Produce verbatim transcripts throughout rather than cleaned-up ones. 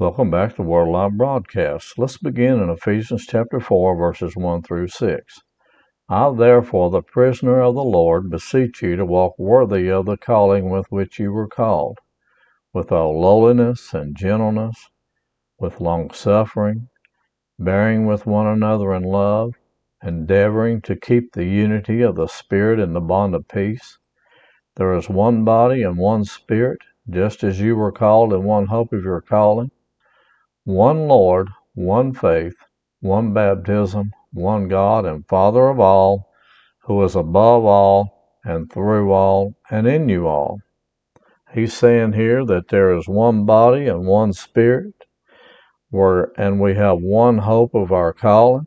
Welcome back to Word Alive Broadcast. Let's begin in Ephesians chapter four, verses one through six. I therefore, the prisoner of the Lord, beseech you to walk worthy of the calling with which you were called, with all lowliness and gentleness, with longsuffering, bearing with one another in love, endeavoring to keep the unity of the Spirit in the bond of peace. There is one body and one Spirit, just as you were called in one hope of your calling. One Lord, one faith, one baptism, one God and Father of all, who is above all and through all and in you all. He's saying here that there is one body and one Spirit, where and we have one hope of our calling.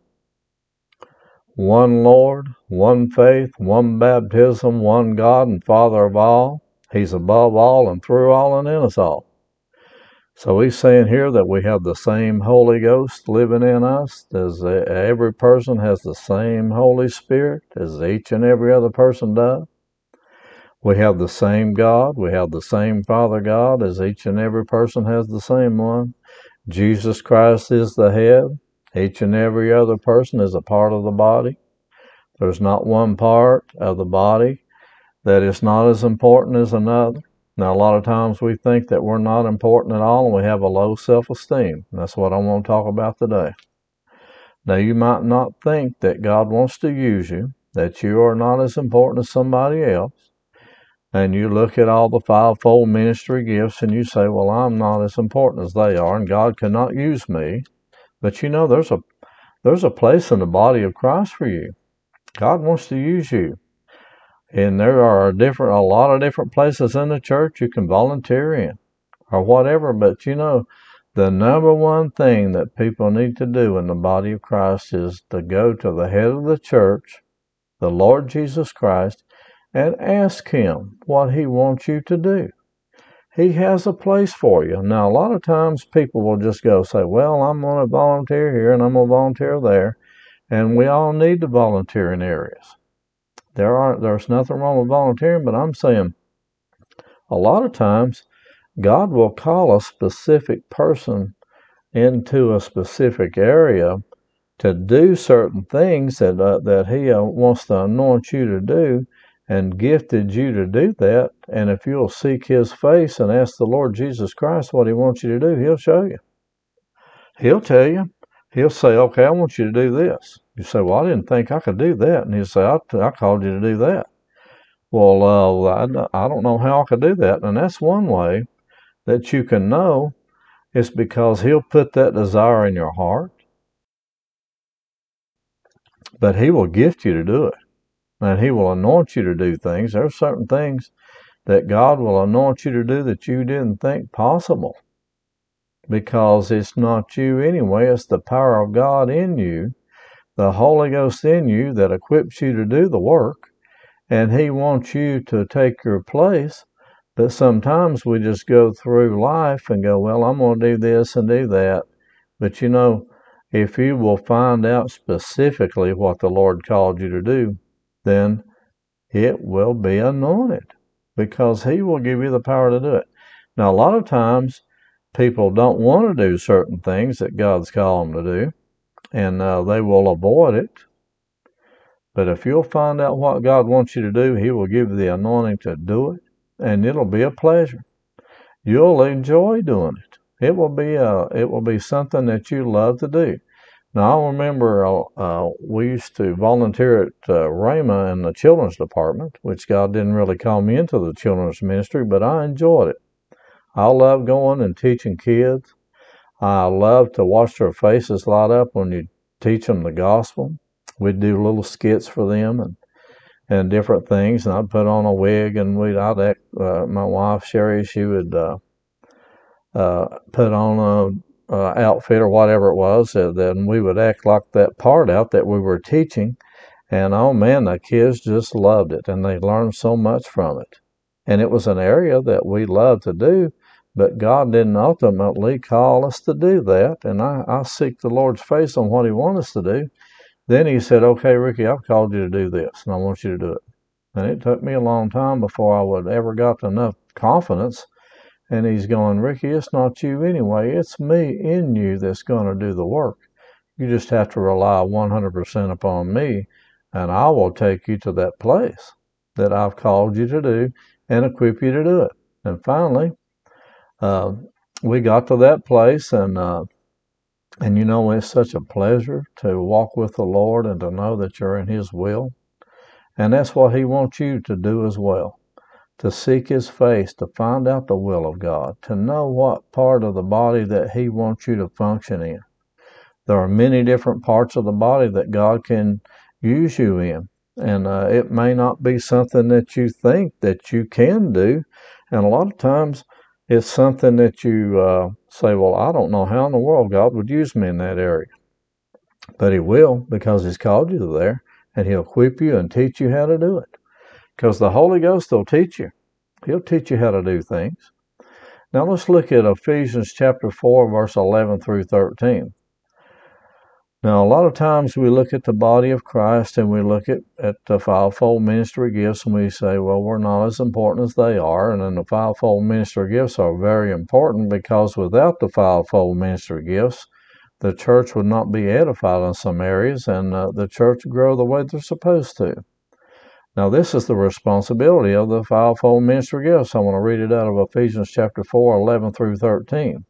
One Lord, one faith, one baptism, one God and Father of all. He's above all and through all and in us all. So he's saying here that we have the same Holy Ghost living in us, as every person has the same Holy Spirit as each and every other person does. We have the same God, we have the same Father God, as each and every person has the same one. Jesus Christ is the head. Each and every other person is a part of the body. There's not one part of the body that is not as important as another. Now, a lot of times we think that we're not important at all and we have a low self-esteem. That's what I want to talk about today. Now, you might not think that God wants to use you, that you are not as important as somebody else. And you look at all the fivefold ministry gifts and you say, well, I'm not as important as they are and God cannot use me. But you know, there's a, there's a place in the body of Christ for you. God wants to use you. And there are different, a lot of different places in the church you can volunteer in or whatever. But, you know, the number one thing that people need to do in the body of Christ is to go to the head of the church, the Lord Jesus Christ, and ask Him what He wants you to do. He has a place for you. Now, a lot of times people will just go say, well, I'm going to volunteer here and I'm going to volunteer there. And we all need to volunteer in areas. There are, there's nothing wrong with volunteering, but I'm saying a lot of times God will call a specific person into a specific area to do certain things that uh, that He uh, wants to anoint you to do and gifted you to do that. And if you'll seek His face and ask the Lord Jesus Christ what He wants you to do, He'll show you. He'll tell you. He'll say, okay, I want you to do this. You say, well, I didn't think I could do that. And he'll say, I, I called you to do that. Well, uh, I, I don't know how I could do that. And that's one way that you can know is because He'll put that desire in your heart. But He will gift you to do it. And He will anoint you to do things. There are certain things that God will anoint you to do that you didn't think possible. Because it's not you anyway. It's the power of God in you, the Holy Ghost in you that equips you to do the work. And He wants you to take your place. But sometimes we just go through life and go, well, I'm going to do this and do that. But you know, if you will find out specifically what the Lord called you to do, then it will be anointed because He will give you the power to do it. Now, a lot of times, people don't want to do certain things that God's called them to do, and uh, they will avoid it. But if you'll find out what God wants you to do, He will give you the anointing to do it, and it'll be a pleasure. You'll enjoy doing it. It will be a, it will be something that you love to do. Now, I remember uh, uh, we used to volunteer at uh, Ramah in the children's department, which God didn't really call me into the children's ministry, but I enjoyed it. I love going and teaching kids. I love to watch their faces light up when you teach them the gospel. We'd do little skits for them and and different things. And I'd put on a wig and we'd, I'd act, uh, my wife, Sherry, she would uh, uh, put on a uh, outfit or whatever it was, and then we would act like that part out that we were teaching. And oh man, the kids just loved it, and they learned so much from it. And it was an area that we loved to do, but God didn't ultimately call us to do that. And I, I seek the Lord's face on what He wants us to do. Then He said, okay, Ricky, I've called you to do this, and I want you to do it. And it took me a long time before I would ever got enough confidence. And He's going, Ricky, it's not you anyway. It's me in you that's going to do the work. You just have to rely one hundred percent upon me, and I will take you to that place that I've called you to do and equip you to do it. And finally, uh, we got to that place, and uh, and you know, it's such a pleasure to walk with the Lord and to know that you're in His will. And that's what He wants you to do as well, to seek His face, to find out the will of God, to know what part of the body that He wants you to function in. There are many different parts of the body that God can use you in. And uh, it may not be something that you think that you can do. And a lot of times it's something that you uh, say, well, I don't know how in the world God would use me in that area. But He will, because He's called you to there, and He'll equip you and teach you how to do it. Because the Holy Ghost will teach you. He'll teach you how to do things. Now let's look at Ephesians chapter four, verse eleven through thirteen. Now, a lot of times we look at the body of Christ and we look at, at the fivefold ministry gifts, and we say, well, we're not as important as they are. And then the fivefold ministry gifts are very important, because without the fivefold ministry gifts, the church would not be edified in some areas, and uh, the church would grow the way they're supposed to. Now, this is the responsibility of the fivefold ministry gifts. I want to read it out of Ephesians chapter four, eleven through thirteen.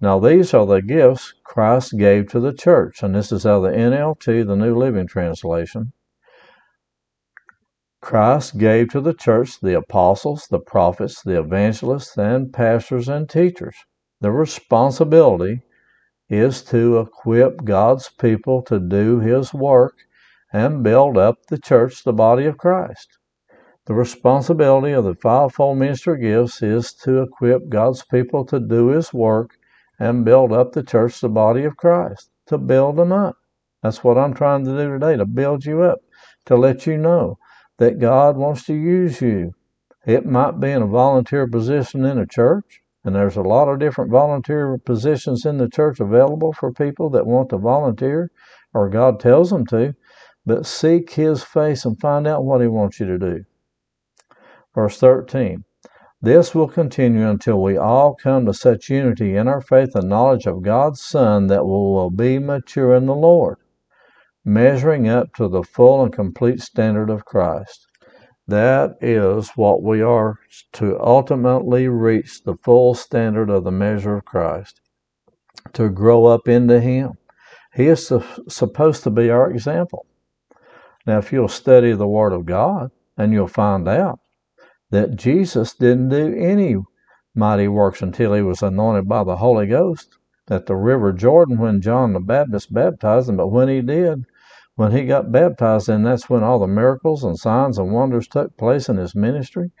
Now, these are the gifts Christ gave to the church. And this is out of the N L T, the New Living Translation. Christ gave to the church the apostles, the prophets, the evangelists, and pastors and teachers. The responsibility is to equip God's people to do His work and build up the church, the body of Christ. The responsibility of the fivefold ministry gifts is to equip God's people to do His work and build up the church, the body of Christ, to build them up. That's what I'm trying to do today, to build you up, to let you know that God wants to use you. It might be in a volunteer position in a church, and there's a lot of different volunteer positions in the church available for people that want to volunteer, or God tells them to, but seek His face and find out what He wants you to do. Verse thirteen. This will continue until we all come to such unity in our faith and knowledge of God's Son that we will be mature in the Lord, measuring up to the full and complete standard of Christ. That is what we are to ultimately reach, the full standard of the measure of Christ, to grow up into Him. He is supposed to be our example. Now, if you'll study the Word of God, and you'll find out that Jesus didn't do any mighty works until He was anointed by the Holy Ghost at the River Jordan when John the Baptist baptized Him. But when He did, when He got baptized, then that's when all the miracles and signs and wonders took place in His ministry.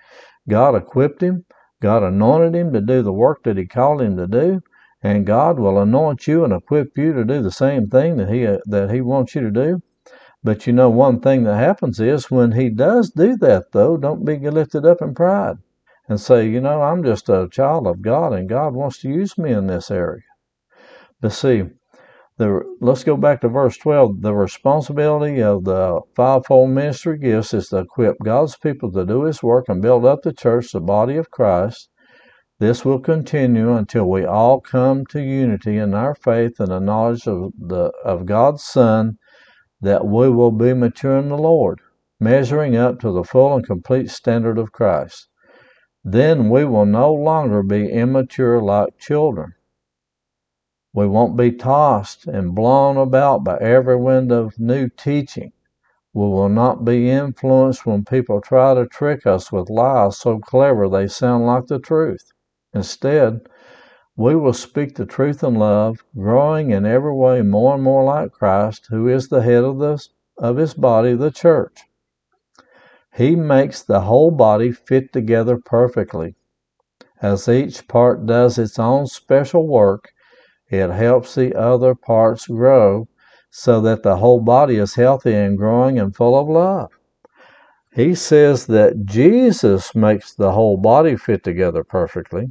God equipped Him. God anointed Him to do the work that He called Him to do. And God will anoint you and equip you to do the same thing that He, that He wants you to do. But you know, one thing that happens is when He does do that, though, don't be lifted up in pride and say, you know, I'm just a child of God and God wants to use me in this area. But see, the, let's go back to verse twelve. The responsibility of the fivefold ministry gifts is to equip God's people to do His work and build up the church, the body of Christ. This will continue until we all come to unity in our faith and the knowledge of, the, of God's Son, that we will be mature in the Lord, measuring up to the full and complete standard of Christ. Then we will no longer be immature like children. We won't be tossed and blown about by every wind of new teaching. We will not be influenced when people try to trick us with lies so clever they sound like the truth. Instead, we will speak the truth in love, growing in every way more and more like Christ, who is the head of, this, of His body, the church. He makes the whole body fit together perfectly. As each part does its own special work, it helps the other parts grow so that the whole body is healthy and growing and full of love. He says that Jesus makes the whole body fit together perfectly.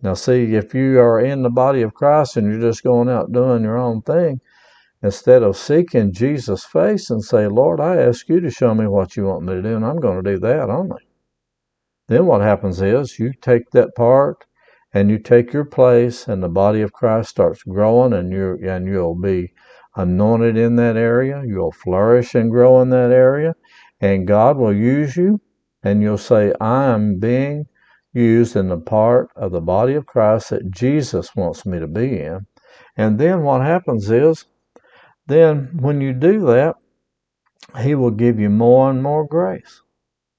Now see, if you are in the body of Christ and you're just going out doing your own thing, instead of seeking Jesus' face and say, Lord, I ask you to show me what you want me to do, and I'm going to do that only. Then what happens is you take that part and you take your place, and the body of Christ starts growing, and, you're, and you'll be anointed in that area. You'll flourish and grow in that area, and God will use you, and you'll say, I am being used in the part of the body of Christ that Jesus wants me to be in. And then what happens is, then when you do that, He will give you more and more grace.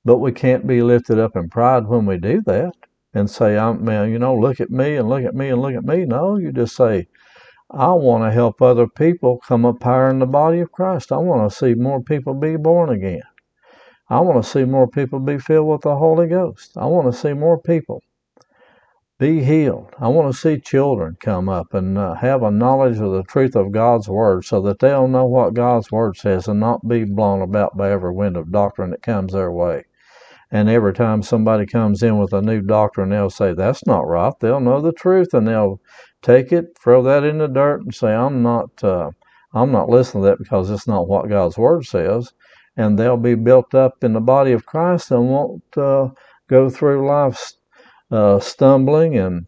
But we can't be lifted up in pride when we do that and say, I'm, man, you know, look at me and look at me and look at me. No, you just say, I want to help other people come up higher in the body of Christ. I want to see more people be born again. I want to see more people be filled with the Holy Ghost. I want to see more people be healed. I want to see children come up and uh, have a knowledge of the truth of God's Word so that they'll know what God's Word says and not be blown about by every wind of doctrine that comes their way. And every time somebody comes in with a new doctrine, they'll say, that's not right. They'll know the truth, and they'll take it, throw that in the dirt, and say, I'm not, uh, I'm not listening to that because it's not what God's Word says. And they'll be built up in the body of Christ and won't uh, go through life Uh, stumbling and,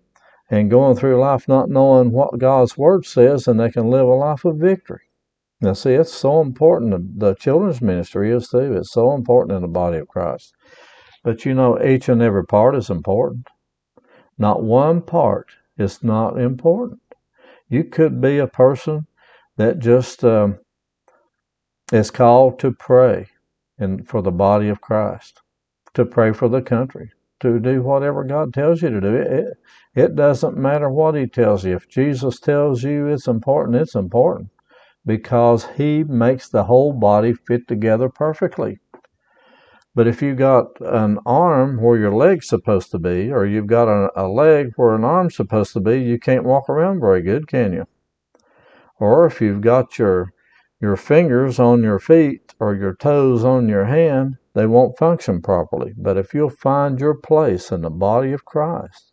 and going through life not knowing what God's Word says, and they can live a life of victory. Now see, it's so important. The children's ministry is too. It's so important in the body of Christ. But you know, each and every part is important. Not one part is not important. You could be a person that just um, is called to pray in, for the body of Christ, to pray for the country, to do whatever God tells you to do. It, it, it doesn't matter what He tells you. If Jesus tells you it's important, it's important, because He makes the whole body fit together perfectly. But if you got an arm where your leg's supposed to be, or you've got a, a leg where an arm's supposed to be, you can't walk around very good, can you? Or if you've got your, your fingers on your feet or your toes on your hand, they won't function properly. But if you'll find your place in the body of Christ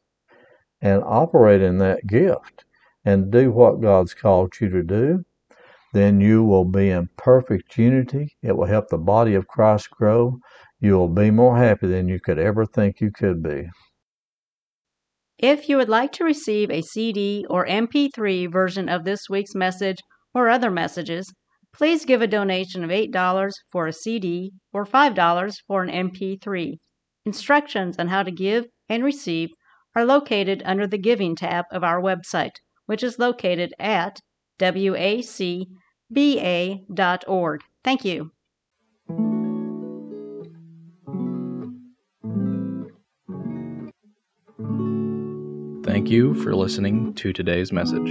and operate in that gift and do what God's called you to do, then you will be in perfect unity. It will help the body of Christ grow. You will be more happy than you could ever think you could be. If you would like to receive a C D or M P three version of this week's message or other messages, please give a donation of eight dollars for a C D or five dollars for an M P three. Instructions on how to give and receive are located under the Giving tab of our website, which is located at W A C B A dot org. Thank you. Thank you for listening to today's message.